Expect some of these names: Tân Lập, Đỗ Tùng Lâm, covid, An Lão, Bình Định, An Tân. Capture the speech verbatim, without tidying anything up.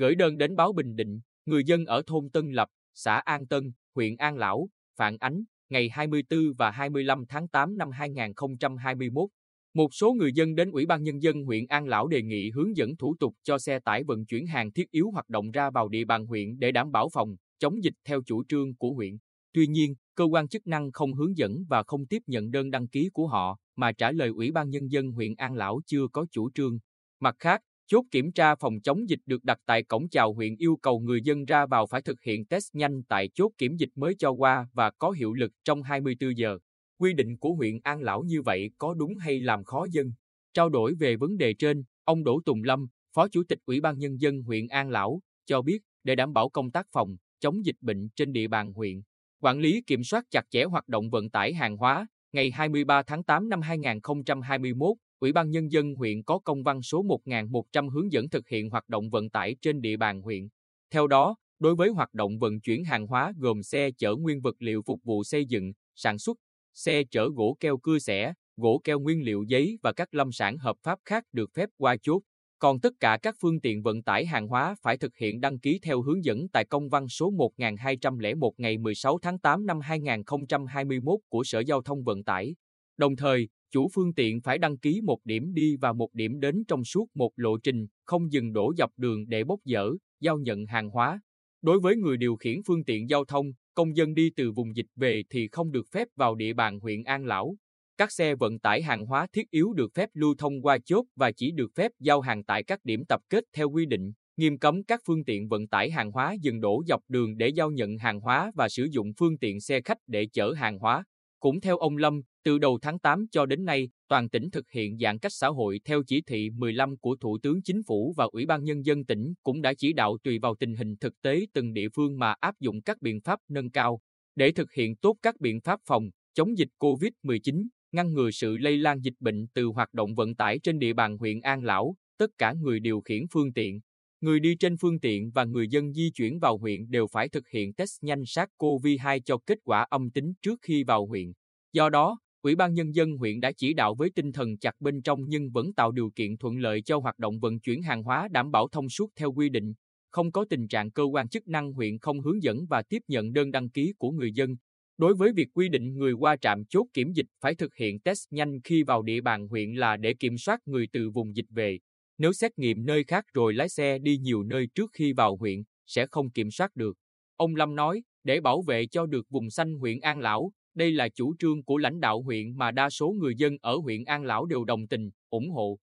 gửi đơn đến báo Bình Định, người dân ở thôn Tân Lập, xã An Tân, huyện An Lão, phản ánh ngày hai mươi tư và hai mươi lăm tháng tám năm hai nghìn không trăm hai mươi mốt. Một số người dân đến Ủy ban Nhân dân huyện An Lão đề nghị hướng dẫn thủ tục cho xe tải vận chuyển hàng thiết yếu hoạt động ra vào địa bàn huyện để đảm bảo phòng, chống dịch theo chủ trương của huyện. Tuy nhiên, cơ quan chức năng không hướng dẫn và không tiếp nhận đơn đăng ký của họ mà trả lời Ủy ban Nhân dân huyện An Lão chưa có chủ trương. Mặt khác, chốt kiểm tra phòng chống dịch được đặt tại cổng chào huyện yêu cầu người dân ra vào phải thực hiện test nhanh tại chốt kiểm dịch mới cho qua và có hiệu lực trong hai mươi tư giờ. Quy định của huyện An Lão như vậy có đúng hay làm khó dân? Trao đổi về vấn đề trên, ông Đỗ Tùng Lâm, Phó Chủ tịch Ủy ban Nhân dân huyện An Lão, cho biết để đảm bảo công tác phòng, chống dịch bệnh trên địa bàn huyện, quản lý kiểm soát chặt chẽ hoạt động vận tải hàng hóa, ngày hai mươi ba tháng tám năm hai nghìn không trăm hai mươi mốt, Ủy ban Nhân dân huyện có công văn số một nghìn một trăm hướng dẫn thực hiện hoạt động vận tải trên địa bàn huyện. Theo đó, đối với hoạt động vận chuyển hàng hóa gồm xe chở nguyên vật liệu phục vụ xây dựng, sản xuất, xe chở gỗ keo cưa xẻ, gỗ keo nguyên liệu giấy và các lâm sản hợp pháp khác được phép qua chốt. Còn tất cả các phương tiện vận tải hàng hóa phải thực hiện đăng ký theo hướng dẫn tại công văn số một nghìn hai trăm lẻ một ngày mười sáu tháng tám năm hai nghìn không trăm hai mươi mốt của Sở Giao thông Vận tải. Đồng thời, chủ phương tiện phải đăng ký một điểm đi và một điểm đến trong suốt một lộ trình, không dừng đổ dọc đường để bốc dỡ, giao nhận hàng hóa. Đối với người điều khiển phương tiện giao thông, công dân đi từ vùng dịch về thì không được phép vào địa bàn huyện An Lão. Các xe vận tải hàng hóa thiết yếu được phép lưu thông qua chốt và chỉ được phép giao hàng tại các điểm tập kết theo quy định, nghiêm cấm các phương tiện vận tải hàng hóa dừng đổ dọc đường để giao nhận hàng hóa và sử dụng phương tiện xe khách để chở hàng hóa. Cũng theo ông Lâm, từ đầu tháng tám cho đến nay, toàn tỉnh thực hiện giãn cách xã hội theo chỉ thị mười lăm của Thủ tướng Chính phủ và Ủy ban Nhân dân tỉnh cũng đã chỉ đạo tùy vào tình hình thực tế từng địa phương mà áp dụng các biện pháp nâng cao. Để thực hiện tốt các biện pháp phòng, chống dịch covid mười chín, ngăn ngừa sự lây lan dịch bệnh từ hoạt động vận tải trên địa bàn huyện An Lão, tất cả người điều khiển phương tiện, người đi trên phương tiện và người dân di chuyển vào huyện đều phải thực hiện test nhanh SARS-cô vê hai cho kết quả âm tính trước khi vào huyện. Do đó, Ủy ban Nhân dân huyện đã chỉ đạo với tinh thần chặt bên trong nhưng vẫn tạo điều kiện thuận lợi cho hoạt động vận chuyển hàng hóa đảm bảo thông suốt theo quy định, không có tình trạng cơ quan chức năng huyện không hướng dẫn và tiếp nhận đơn đăng ký của người dân. Đối với việc quy định người qua trạm chốt kiểm dịch phải thực hiện test nhanh khi vào địa bàn huyện là để kiểm soát người từ vùng dịch về. Nếu xét nghiệm nơi khác rồi lái xe đi nhiều nơi trước khi vào huyện, sẽ không kiểm soát được. Ông Lâm nói, để bảo vệ cho được vùng xanh huyện An Lão, đây là chủ trương của lãnh đạo huyện mà đa số người dân ở huyện An Lão đều đồng tình, ủng hộ.